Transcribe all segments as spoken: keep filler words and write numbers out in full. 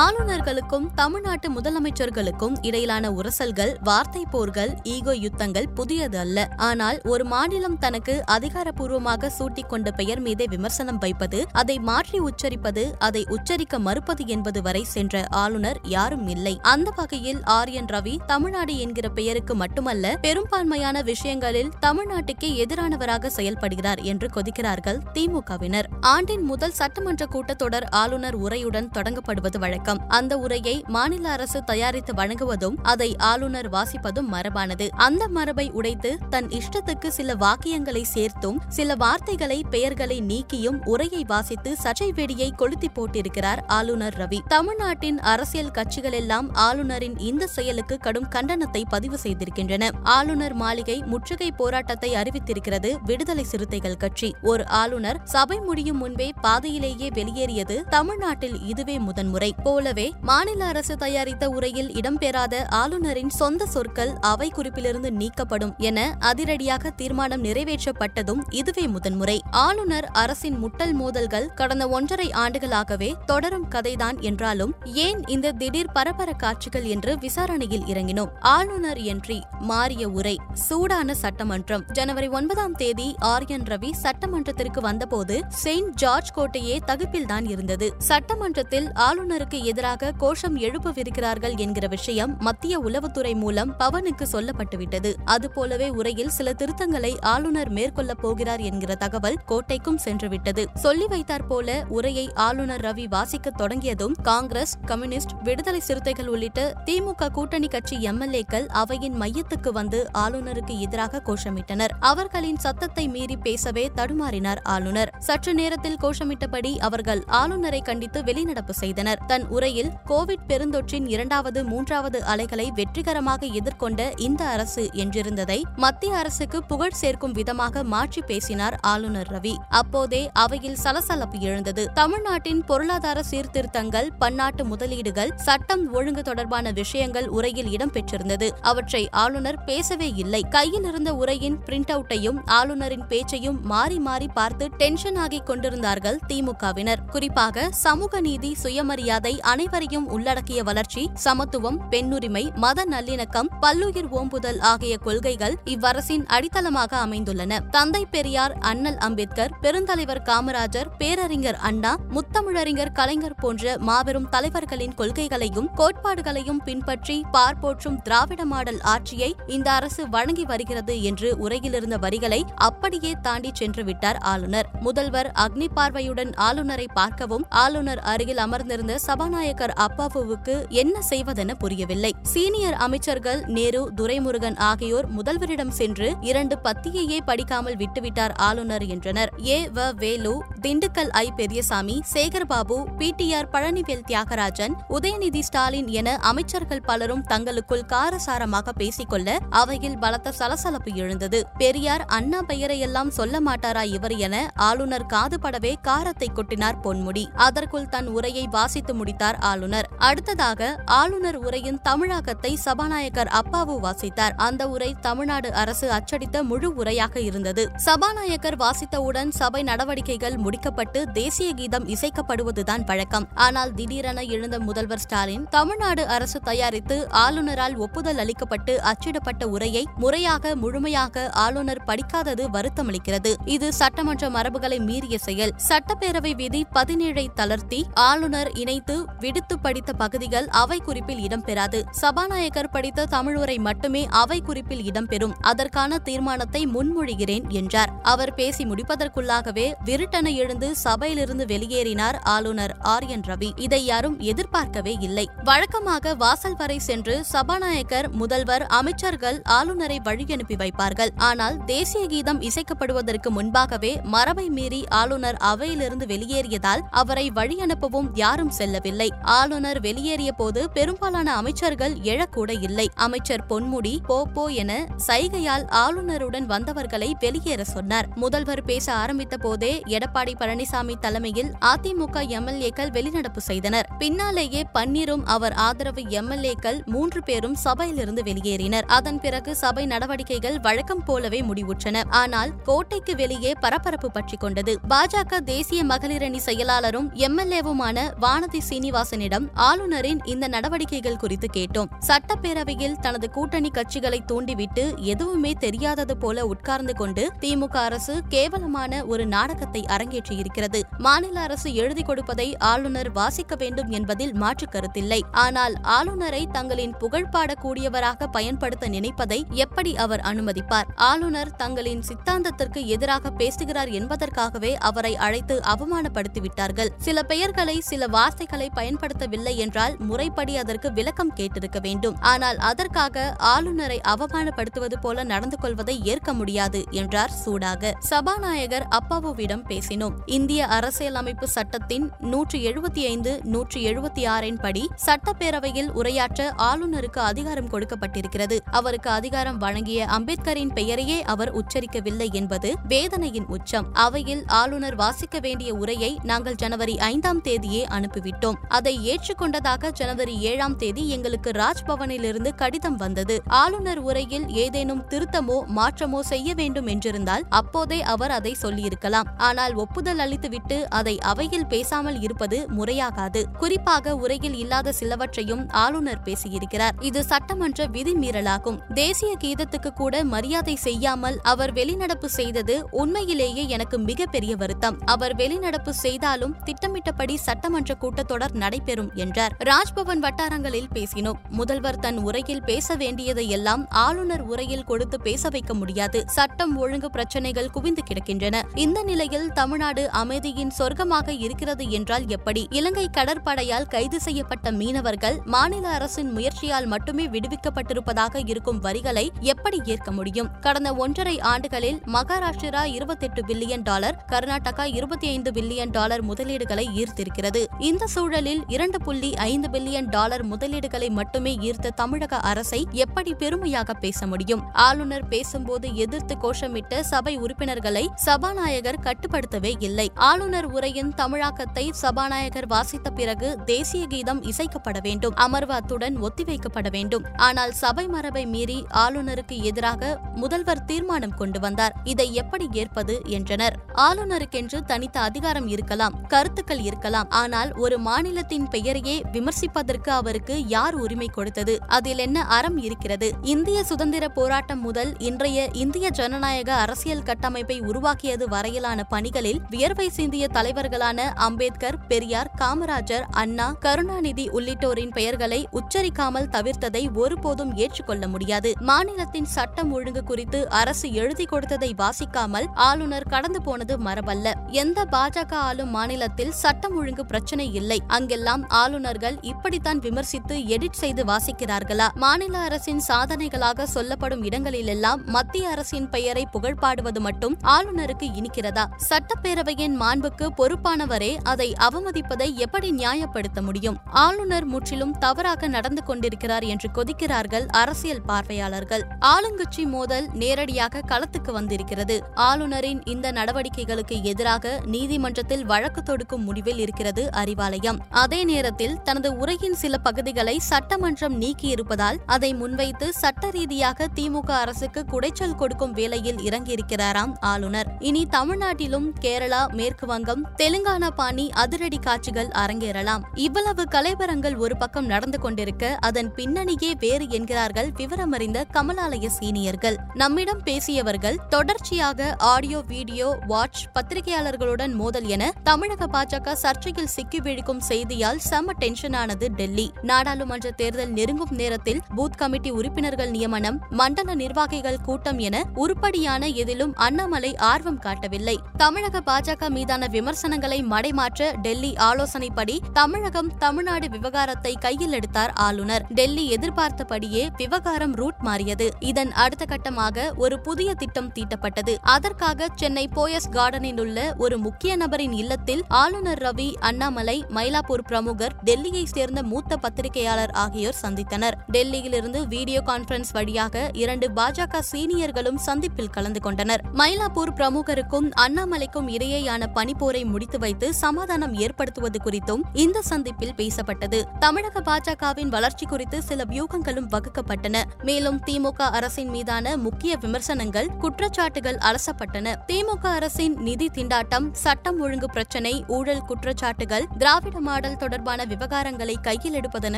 ஆளுநர்களுக்கும் தமிழ்நாட்டு முதலமைச்சர்களுக்கும் இடையிலான உரசல்கள், வார்த்தை போர்கள், ஈகோ யுத்தங்கள் புதியது அல்ல. ஆனால் ஒரு மாநிலம் தனக்கு அதிகாரப்பூர்வமாக சூட்டிக்கொண்ட பெயர் மீதே விமர்சனம் வைப்பது, அதை மாற்றி உச்சரிப்பது, அதை உச்சரிக்க மறுப்பது என்பது வரை சென்ற ஆளுநர் யாரும் இல்லை. அந்த வகையில் ஆர் என் ரவி தமிழ்நாடு என்கிற பெயருக்கு மட்டுமல்ல, பெரும்பான்மையான விஷயங்களில் தமிழ்நாட்டுக்கே எதிரானவராக செயல்படுகிறார் என்று கொதிக்கிறார்கள் திமுகவினர். ஆண்டின் முதல் சட்டமன்ற கூட்டத்தொடர் ஆளுநர் உரையுடன் தொடங்கப்படுவது வழக்கம். அந்த உரையை மாநில அரசு தயாரித்து வழங்குவதும் அதை ஆளுநர் வாசிப்பதும் மரபானது. அந்த மரபை உடைத்து தன் இஷ்டத்துக்கு சில வாக்கியங்களை சேர்த்தும் சில வார்த்தைகளை பெயர்களை நீக்கியும் உரையை வாசித்து சர்ச்சை வெடியை கொளுத்தி போட்டிருக்கிறார் ஆளுநர் ரவி. தமிழ்நாட்டின் அரசியல் கட்சிகள் எல்லாம் ஆளுநரின் இந்த செயலுக்கு கடும் கண்டனத்தை பதிவு செய்திருக்கின்றன. ஆளுநர் மாளிகை முற்றுகை போராட்டத்தை அறிவித்திருக்கிறது விடுதலை சிறுத்தைகள் கட்சி. ஒரு ஆளுநர் சபை முடியும் முன்பே பாதையிலேயே வெளியேறியது தமிழ்நாட்டில் இதுவே முதன்முறை. போலவே மாநில அரசு தயாரித்த உரையில் இடம்பெறாத ஆளுநரின் சொந்த சொற்கள் அவை குறிப்பிலிருந்து நீக்கப்படும் என அதிரடியாக தீர்மானம் நிறைவேற்றப்பட்டதும் இதுவே முதன்முறை. ஆளுநர் அரசின் முட்டல் மோதல்கள் கடந்த ஒன்றரை ஆண்டுகளாகவே தொடரும் கதைதான் என்றாலும் ஏன் இந்த திடீர் பரபர காட்சிகள் என்று விசாரணையில் இறங்கினோம். ஆளுநர் என்ட்ரி, மாறிய உரை, சூடான சட்டமன்றம். ஜனவரி ஒன்பதாம் தேதி ஆர் என் ரவி சட்டமன்றத்திற்கு வந்தபோது செயின்ட் ஜார்ஜ் கோட்டையே தகுப்பில்தான் இருந்தது. சட்டமன்றத்தில் ஆளுநருக்கு எதிராக கோஷம் எழுப்பவிருக்கிறார்கள் என்கிற விஷயம் மத்திய உளவுத்துறை மூலம் பவனுக்கு சொல்லப்பட்டுவிட்டது. அதுபோலவே உரையில் சில திருத்தங்களை ஆளுநர் மேற்கொள்ளப் போகிறார் என்கிற தகவல் கோட்டைக்கும் சென்றுவிட்டது. சொல்லி வைத்தார் போல உரையை ஆளுநர் ரவி வாசிக்க தொடங்கியதும் காங்கிரஸ், கம்யூனிஸ்ட், விடுதலை சிறுத்தைகள் உள்ளிட்ட திமுக கூட்டணி கட்சி எம்எல்ஏக்கள் அவையின் மையத்துக்கு வந்து ஆளுநருக்கு எதிராக கோஷமிட்டனர். அவர்களின் சத்தத்தை மீறி பேசவே தடுமாறினார் ஆளுநர். சற்று நேரத்தில் கோஷமிட்டபடி அவர்கள் ஆளுநரை கண்டித்து வெளிநடப்பு செய்தனர். தன் உரையில் கோவிட் பெருந்தொற்றின் இரண்டாவது மூன்றாவது அலைகளை வெற்றிகரமாக எதிர்கொண்ட இந்த அரசு என்றிருந்ததை மத்திய அரசுக்கு புகழ் சேர்க்கும் விதமாக மாற்றி பேசினார் ஆளுநர் ரவி. அப்போதே அவையில் சலசலப்பு எழுந்தது. தமிழ்நாட்டின் பொருளாதார சீர்திருத்தங்கள், பன்னாட்டு முதலீடுகள், சட்டம் ஒழுங்கு தொடர்பான விஷயங்கள் உரையில் இடம்பெற்றிருந்தது. அவற்றை ஆளுநர் பேசவே இல்லை. கையில் இருந்த உரையின் பிரிண்ட் அவுட்டையும் ஆளுநரின் பேச்சையும் மாறி மாறி பார்த்து டென்ஷன் ஆகிக் கொண்டிருந்தார்கள் திமுகவினர். குறிப்பாக சமூக நீதி, சுயமரியாதை, அனைவரையும் உள்ளடக்கிய வளர்ச்சி, சமத்துவம், பெண்ணுரிமை, மத நல்லிணக்கம், பல்லுயிர் ஓம்புதல் ஆகிய கொள்கைகள் இவ்வரசின் அடித்தளமாக அமைந்துள்ளன. தந்தை பெரியார், அண்ணல் அம்பேத்கர், பெருந்தலைவர் காமராஜர், பேரறிஞர் அண்ணா, முத்தமிழறிஞர் கலைஞர் போன்ற மாபெரும் தலைவர்களின் கொள்கைகளையும் கோட்பாடுகளையும் பின்பற்றி பார்ப்போற்றும் திராவிட மாடல் ஆட்சியை இந்த அரசு வழங்கி வருகிறது என்று உரையிலிருந்த வரிகளை அப்படியே தாண்டி சென்று விட்டார் ஆளுநர். முதல்வர் அக்னி பார்வையுடன் ஆளுநரை பார்க்கவும் ஆளுநர் அருகில் அமர்ந்திருந்த சபாநாயகர் அப்பாவுக்கு என்ன செய்வதென புரியவில்லை. சீனியர் அமைச்சர்கள் நேரு, துரைமுருகன் ஆகியோர் முதல்வரிடம் சென்று இரண்டு பத்தியையே படிக்காமல் விட்டுவிட்டார் ஆளுநர் என்றனர். ஏ வ வேலு, திண்டுக்கல் ஐ Periyasamy, Sekarbabu, P T R Palanivel Thiagarajan, Udhayanidhi Stalin என அமைச்சர்கள் பலரும் தங்களுக்குள் காரசாரமாக பேசிக்கொள்ள அவையில் பலத்த சலசலப்பு எழுந்தது. பெரியார், அண்ணா பெயரையெல்லாம் சொல்ல மாட்டாரா இவர் என ஆளுநர் காதுபடவே காரத்தை கொட்டினார் பொன்முடி. அதற்குள் தன் உரையை வாசித்து முடித்தார் ஆளுநர். அடுத்ததாக ஆளுநர் உரையின் தமிழாக்கத்தை சபாநாயகர் அப்பாவு வாசித்தார். அந்த உரை தமிழ்நாடு அரசு அச்சடித்த முழு உரையாக இருந்தது. சபாநாயகர் வாசித்தவுடன் சபை நடவடிக்கைகள் முடிக்கப்பட்டு தேசிய கீதம் இசைக்கப்படுவதுதான் வழக்கம். ஆனால் திடீரென எழுந்த முதல்வர் ஸ்டாலின் தமிழ்நாடு அரசு தயாரித்து ஆளுநரால் ஒப்புதல் அளிக்கப்பட்டு அச்சிடப்பட்ட உரையை முறையாக முழுமையாக ஆளுநர் படிக்காதது வருத்தமளிக்கிறது. இது சட்டமன்ற மரபுகளை மீறிய செயல். சட்டப்பேரவை விதி பதினேழை தளர்த்தி ஆளுநர் இணைத்து விடுத்து படித்த பகுதிகள் அவை குறிப்பில் இடம்பெறாது. சபாநாயகர் படித்த தமிழ் உரை மட்டுமே அவை குறிப்பில் இடம்பெறும். அதற்கான தீர்மானத்தை முன்மொழிகிறேன் என்றார். அவர் பேசி முடிப்பதற்குள்ளாகவே விருட்டென எழுந்து சபையிலிருந்து வெளியேறினார் ஆளுநர் ஆர் என் ரவி. இதை யாரும் எதிர்பார்க்கவே இல்லை. வழக்கமாக வாசல் வரை சென்று சபாநாயகர், முதல்வர், அமைச்சர்கள் ஆளுநரை வழியனுப்பி வைப்பார்கள். ஆனால் தேசிய கீதம் இசைக்கப்படுவதற்கு முன்பாகவே மரபை மீறி ஆளுநர் அவையிலிருந்து வெளியேறியதால் அவரை வழியனுப்பவும் யாரும் செல்லவில்லை. ஏற்படவில்லை. ஆளுநர் வெளியேறிய போது பெரும்பாலான அமைச்சர்கள் எழக்கூட இல்லை. அமைச்சர் பொன்முடி போப்போ என சைகையால் ஆளுநருடன் வந்தவர்களை வெளியேற சொன்னார். முதல்வர் பேச ஆரம்பித்த போதே எடப்பாடி பழனிசாமி தலைமையில் அதிமுக எம்எல்ஏக்கள் வெளிநடப்பு செய்தனர். பின்னாலேயே பன்னீரும் அவர் ஆதரவு எம்எல்ஏக்கள் மூன்று பேரும் சபையிலிருந்து வெளியேறினர். அதன் பிறகு சபை நடவடிக்கைகள் வழக்கம் போலவே முடிவுற்றன. ஆனால் கோட்டைக்கு வெளியே பரபரப்பு பற்றிக் கொண்டது. பாஜக தேசிய மகளிரணி செயலாளரும் எம்எல்ஏவுமான வானதி சீனிவாசனிடம் ஆளுநரின் இந்த நடவடிக்கைகள் குறித்து கேட்டோம். சட்டப்பேரவையில் தனது கூட்டணி கட்சிகளை தூண்டிவிட்டு எதுவுமே தெரியாதது போல உட்கார்ந்து கொண்டு திமுக அரசு கேவலமான ஒரு நாடகத்தை அரங்கேற்றியிருக்கிறது. மாநில அரசு எழுதி கொடுப்பதை ஆளுநர் வாசிக்க வேண்டும் என்பதில் மாற்றுக் கருத்தில்லை. ஆனால் ஆளுநரை தங்களின் புகழ்பாடக்கூடியவராக பயன்படுத்த நினைப்பதை எப்படி அவர் அனுமதிப்பார்? ஆளுநர் தங்களின் சித்தாந்தத்திற்கு எதிராக பேசுகிறார் என்பதற்காகவே அவரை அழைத்து அவமானப்படுத்திவிட்டார்கள். சில பெயர்களை சில வார்த்தைகளை பயன்படுத்தவில்லை என்றால் முறைப்படி அதற்கு விளக்கம் கேட்டிருக்க வேண்டும். ஆனால் அதற்காக ஆளுநரை அவமானப்படுத்துவது போல நடந்து கொள்வதை ஏற்க முடியாது என்றார் சூடாக. சபாநாயகர் அப்பாவுவிடம் பேசினோம். இந்திய அரசியலமைப்பு சட்டத்தின் நூற்றி எழுபத்தி ஐந்து நூற்றி எழுபத்தி ஆறின் படி சட்டப்பேரவையில் உரையாற்ற ஆளுநருக்கு அதிகாரம் கொடுக்கப்பட்டிருக்கிறது. அவருக்கு அதிகாரம் வழங்கிய அம்பேத்கரின் பெயரையே அவர் உச்சரிக்கவில்லை என்பது வேதனையின் உச்சம். அவையில் ஆளுநர் வாசிக்க வேண்டிய உரையை நாங்கள் ஜனவரி ஐந்தாம் தேதியே அனுப்பிவிட்டோம். அதை ஏற்றுக்கொண்டதாக ஜனவரி ஏழாம் தேதி எங்களுக்கு ராஜ்பவனிலிருந்து கடிதம் வந்தது. ஆளுநர் உரையில் ஏதேனும் திருத்தமோ மாற்றமோ செய்ய வேண்டும் என்றிருந்தால் அப்போதே அவர் அதை சொல்லியிருக்கலாம். ஆனால் ஒப்புதல் அளித்துவிட்டு அதை அவையில் பேசாமல் இருப்பது முறையாகாது. குறிப்பாக உரையில் இல்லாத சிலவற்றையும் ஆளுநர் பேசியிருக்கிறார். இது சட்டமன்ற விதிமீறலாகும். தேசிய கீதத்துக்கு கூட மரியாதை செய்யாமல் அவர் வெளிநடப்பு செய்தது உண்மையிலேயே எனக்கு மிகப்பெரிய வருத்தம். அவர் வெளிநடப்பு செய்தாலும் திட்டமிட்டபடி சட்டமன்ற கூட்டத்தொடர் நடைபெறும் என்றார். ராஜ்பவன் வட்டாரங்களில் பேசினோம். முதல்வர் தன் உரையில் பேச வேண்டியதையெல்லாம் ஆளுநர் உரையில் கொடுத்து பேச வைக்க முடியாது. சட்டம் ஒழுங்கு பிரச்சினைகள் குவிந்து கிடக்கின்றன. இந்த நிலையில் தமிழ்நாடு அமைதியின் சொர்க்கமாக இருக்கிறது என்றால் எப்படி? இலங்கை கடற்படையால் கைது செய்யப்பட்ட மீனவர்கள் மாநில அரசின் முயற்சியால் மட்டுமே விடுவிக்கப்பட்டிருப்பதாக இருக்கும் வரிகளை எப்படி ஏற்க முடியும்? கடந்த ஒன்றரை ஆண்டுகளில் மகாராஷ்டிரா இருபத்தெட்டு பில்லியன் டாலர் கர்நாடகா இருபத்தி ஐந்து பில்லியன் டாலர் முதலீடுகளை ஈர்த்திருக்கிறது. இந்த சூழலில் இரண்டு புள்ளி ஐந்து பில்லியன் டாலர் முதலீடுகளை மட்டுமே ஈர்த்த தமிழக அரசை எப்படி பெருமையாக பேச முடியும்? ஆளுநர் பேசும்போது எதிர்த்து கோஷமிட்ட சபை உறுப்பினர்களை சபாநாயகர் கட்டுப்படுத்தவே இல்லை. ஆளுநர் உரையின் தமிழாக்கத்தை சபாநாயகர் வாசித்த பிறகு தேசிய கீதம் இசைக்கப்பட வேண்டும். அமர்வு அத்துடன் ஒத்திவைக்கப்பட வேண்டும். ஆனால் சபை மரபை மீறி ஆளுநருக்கு எதிராக முதல்வர் தீர்மானம் கொண்டு வந்தார். இதை எப்படி ஏற்பது என்றனர். ஆளுநருக்கென்று தனித்த அதிகாரம் இருக்கலாம், கருத்துக்கள் இருக்கலாம். ஆனால் ஒரு மாநிலத்தின் பெயரையே விமர்சிப்பதற்கு அவருக்கு யார் உரிமை கொடுத்தது? அதில் என்ன அறம் இருக்கிறது? இந்திய சுதந்திர போராட்டம் முதல் இன்றைய இந்திய ஜனநாயக அரசியல் கட்டமைப்பை உருவாக்கியது வரையிலான பணிகளில் வியர்வை சிந்திய தலைவர்களான அம்பேத்கர், பெரியார், காமராஜர், அண்ணா, கருணாநிதி உள்ளிட்டோரின் பெயர்களை உச்சரிக்காமல் தவிர்த்ததை ஒருபோதும் ஏற்றுக்கொள்ள முடியாது. மாநிலத்தின் சட்டம் ஒழுங்கு குறித்து அரசு எழுதி கொடுத்ததை வாசிக்காமல் ஆளுநர் கடந்து போனது மரபல்ல. எந்த பாஜக ஆளும் மாநிலத்தில் சட்டம் ஒழுங்கு பிரச்சனை இல்லை. அங்கெல்லாம் ஆளுநர்கள் இப்படித்தான் விமர்சித்து எடிட் செய்து வாசிக்கிறார்களா? மாநில அரசின் சாதனைகளாக சொல்லப்படும் இடங்களிலெல்லாம் மத்திய அரசின் பெயரை புகழ்பாடுவது மட்டும் ஆளுநருக்கு இனிக்கிறதா? சட்டப்பேரவையின் மாண்புக்கு பொறுப்பானவரே அதை அவமதிப்பதை எப்படி நியாயப்படுத்த முடியும்? ஆளுநர் முற்றிலும் தவறாக நடந்து கொண்டிருக்கிறார் என்று கொதிக்கிறார்கள் அரசியல் பார்வையாளர்கள். ஆளுங்கட்சி மோதல் நேரடியாக களத்துக்கு வந்திருக்கிறது. ஆளுநரின் இந்த நடவடிக்கைகளுக்கு எதிராக நீதிமன்றத்தில் வழக்கு தொடுக்கும் முடிவில் இருக்கிறது அறிவாலயம். அதே நேரத்தில் தனது உரையின் சில பகுதிகளை சட்டமன்றம் நீக்கியிருப்பதால் அதை முன்வைத்து சட்ட ரீதியாக திமுக அரசுக்கு குடைச்சல் கொடுக்கும் வேலையில் இறங்கியிருக்கிறாராம் ஆளுநர். இனி தமிழ்நாட்டிலும் கேரளா, மேற்கு வங்கம், தெலுங்கானா பாணி அதிரடி காட்சிகள் அரங்கேறலாம். இவ்வளவு கலைவரங்கள் ஒரு பக்கம் நடந்து கொண்டிருக்க அதன் பின்னணியே வேறு என்கிறார்கள் விவரமறிந்த கமலாலய சீனியர்கள். நம்மிடம் பேசியவர்கள் தொடர்ச்சியாக ஆடியோ, வீடியோ, வாட்ச், பத்திரிகையாளர்கள் மோதல் என தமிழக பாஜக சர்ச்சையில் சிக்கி வீழ்க்கும் செய்தியால் செம டென்ஷனானது டெல்லி. நாடாளுமன்ற தேர்தல் நெருங்கும் நேரத்தில் பூத் கமிட்டி உறுப்பினர்கள் நியமனம், மண்டல நிர்வாகிகள் கூட்டம் என உருப்படியான எதிலும் அண்ணாமலை ஆர்வம் காட்டவில்லை. தமிழக பாஜக மீதான விமர்சனங்களை மடைமாற்ற டெல்லி ஆலோசனைப்படி தமிழகம், தமிழ்நாடு விவகாரத்தை கையில் எடுத்தார் ஆளுநர். டெல்லி எதிர்பார்த்தபடியே விவகாரம் ரூட் மாறியது. இதன் அடுத்த கட்டமாக ஒரு புதிய திட்டம் தீட்டப்பட்டது. அதற்காக சென்னை போயஸ் கார்டனில் உள்ள ஒரு முக்கிய நபரின் இல்லத்தில் ஆளுநர் ரவி, அண்ணாமலை, மயிலாடுதுறை சிங்களாப்பூர் பிரமுகர், டெல்லியை சேர்ந்த மூத்த பத்திரிகையாளர் ஆகியோர் சந்தித்தனர். டெல்லியிலிருந்து வீடியோ கான்பரன்ஸ் வழியாக இரண்டு பாஜக சீனியர்களும் சந்திப்பில் கலந்து கொண்டனர். மயிலாப்பூர் பிரமுகருக்கும் அண்ணாமலைக்கும் இடையேயான பனிப்போரை முடித்து வைத்து சமாதானம் ஏற்படுத்துவது குறித்தும் இந்த சந்திப்பில் பேசப்பட்டது. தமிழக பாஜகவின் வளர்ச்சி குறித்து சில வியூகங்களும் வகுக்கப்பட்டன. மேலும் திமுக அரசின் மீதான முக்கிய விமர்சனங்கள், குற்றச்சாட்டுகள் அலசப்பட்டன. திமுக அரசின் நிதி திண்டாட்டம், சட்டம் ஒழுங்கு பிரச்சினை, ஊழல் குற்றச்சாட்டுகள், திராவிட மாடல் தொடர்பான விவகாரங்களை கையில் எடுப்பதென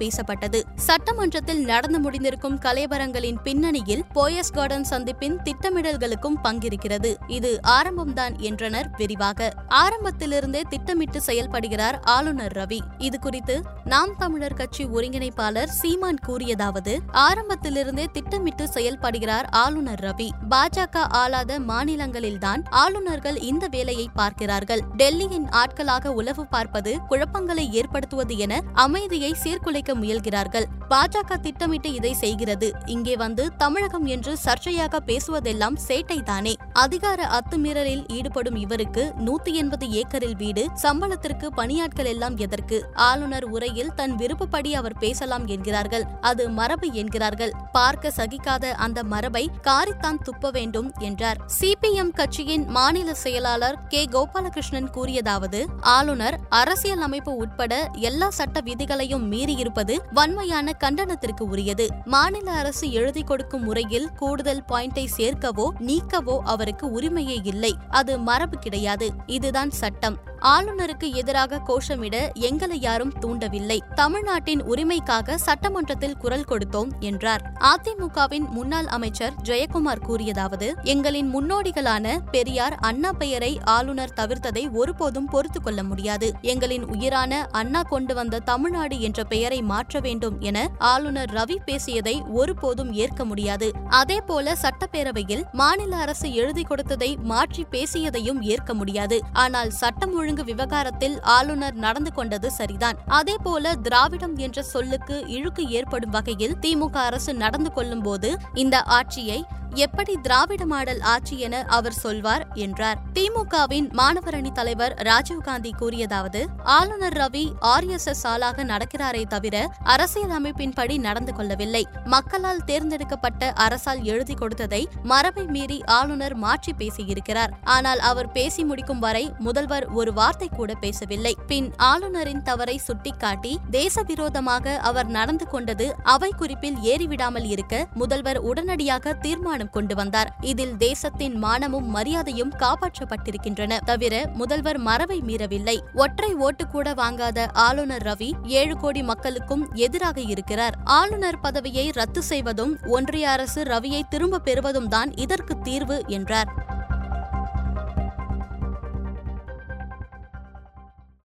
பேசப்பட்டது. சட்டமன்றத்தில் நடந்து முடிந்திருக்கும் கலைபரங்களின் பின்னணியில் போயஸ் கார்டன் சந்திப்பின் திட்டமிடல்களுக்கும் பங்கிருக்கிறது. இது ஆரம்பம்தான் என்றனர் விரிவாக. ஆரம்பத்திலிருந்தே திட்டமிட்டு செயல்படுகிறார் ஆளுநர் ரவி. இதுகுறித்து நாம் தமிழர் கட்சி ஒருங்கிணைப்பாளர் சீமான் கூறியதாவது: ஆரம்பத்திலிருந்தே திட்டமிட்டு செயல்படுகிறார் ஆளுநர் ரவி. பாஜக ஆளாத மாநிலங்களில்தான் ஆளுநர்கள் இந்த வேலையை பார்க்கிறார்கள். டெல்லியின் ஆட்களாக உளவு பார்ப்பது, குழப்பங்களை ஏற்படுத்துவது என அமைதியை சீர்குலைக்க முயல்கிறார்கள். பாஜக திட்டமிட்டு இதை செய்கிறது. இங்கே வந்து தமிழகம் என்று சர்ச்சையாக பேசுவதெல்லாம் சேட்டைதானே. அதிகார அத்துமீறலில் ஈடுபடும் இவருக்கு நூத்தி எண்பது ஏக்கரில் வீடு, சம்பளத்திற்கு பணியாட்கள் எல்லாம் எதற்கு? ஆளுநர் உரையில் தன் விருப்பப்படி அவர் பேசலாம் என்கிறார்கள். அது மரபு என்கிறார்கள். பார்க்க சகிக்காத அந்த மரபை காரித்தான் துப்ப வேண்டும் என்றார். சிபிஎம் கட்சியின் மாநில செயலாளர் கே. கோபாலகிருஷ்ணன் கூறியதாவது: ஆளுநர் அரசியல் அமைப்பு உட்பட எல்லா சட்ட விதிகளையும் மீறியிருப்பது வன்மையான கண்டனத்திற்கு உரியது. மாநில அரசு எழுதி கொடுக்கும் முறையில் கூடுதல் பாயிண்டை சேர்க்கவோ நீக்கவோ அவருக்கு உரிமையே இல்லை. அது மரபு கிடையாது. இதுதான் சட்டம். ஆளுநருக்கு எதிராக கோஷமிட எங்களை யாரும் தூண்டவில்லை. தமிழ்நாட்டின் உரிமைக்காக சட்டமன்றத்தில் குரல் கொடுத்தோம் என்றார். அதிமுகவின் முன்னாள் அமைச்சர் ஜெயக்குமார் கூறியதாவது: எங்களின் முன்னோடிகளான பெரியார், அண்ணா பெயரை ஆளுநர் தவிர்த்ததை ஒருபோதும் பொறுத்துக் கொள்ள முடியாது. எங்களின் உயிரான அண்ணா கொண்டு வந்த தமிழ்நாடு என்ற பெயரை மாற்ற வேண்டும் என ஆளுநர் ரவி பேசியதை ஒருபோதும் ஏற்க முடியாது. அதேபோல சட்டப்பேரவையில் மாநில அரசு எழுதி கொடுத்ததை மாற்றி பேசியதையும் ஏற்க முடியாது. ஆனால் சட்டம் ஒழுங்கு விவகாரத்தில் ஆளுநர் நடந்து கொண்டது சரிதான். அதேபோல திராவிடம் என்ற சொல்லுக்கு இழுக்கு ஏற்படும் வகையில் திமுக அரசு நடந்து கொள்ளும் போது இந்த ஆட்சியை எப்படி திராவிட மாடல் ஆட்சி என அவர் சொல்வார் என்றார். திமுகவின் மாணவர் அணி தலைவர் ராஜீவ் காந்தி கூறியதாவது: ஆளுநர் ரவி ஆர் எஸ் எஸ் ஆளாக நடக்கிறாரே தவிர அரசியல் அமைப்பின்படி நடந்து கொள்ளவில்லை. மக்களால் தேர்ந்தெடுக்கப்பட்ட அரசால் எழுதி கொடுத்ததை மரபை மீறி ஆளுநர் மாற்றி பேசியிருக்கிறார். ஆனால் அவர் பேசி முடிக்கும் வரை முதல்வர் ஒரு வார்த்தை கூட பேசவில்லை. பின் ஆளுநரின் தவறை சுட்டிக்காட்டி தேச விரோதமாக அவர் நடந்து கொண்டது அவை குறிப்பில் ஏறிவிடாமல் இருக்க முதல்வர் உடனடியாக தீர்மானம் கொண்டு வந்தார். இதில் தேசத்தின் மானமும் மரியாதையும் காப்பாற்றப்பட்டிருக்கின்றன தவிர முதல்வர் மரபை மீறவில்லை. ஒற்றை ஓட்டு கூட வாங்காத ஆளுநர் ரவி ஏழு கோடி மக்களுக்கும் எதிராக இருக்கிறார். ஆளுநர் பதவியை ரத்து செய்வதும் ஒன்றிய அரசு ரவியை திரும்ப பெறுவதும் தான் இதற்கு தீர்வு என்றார்.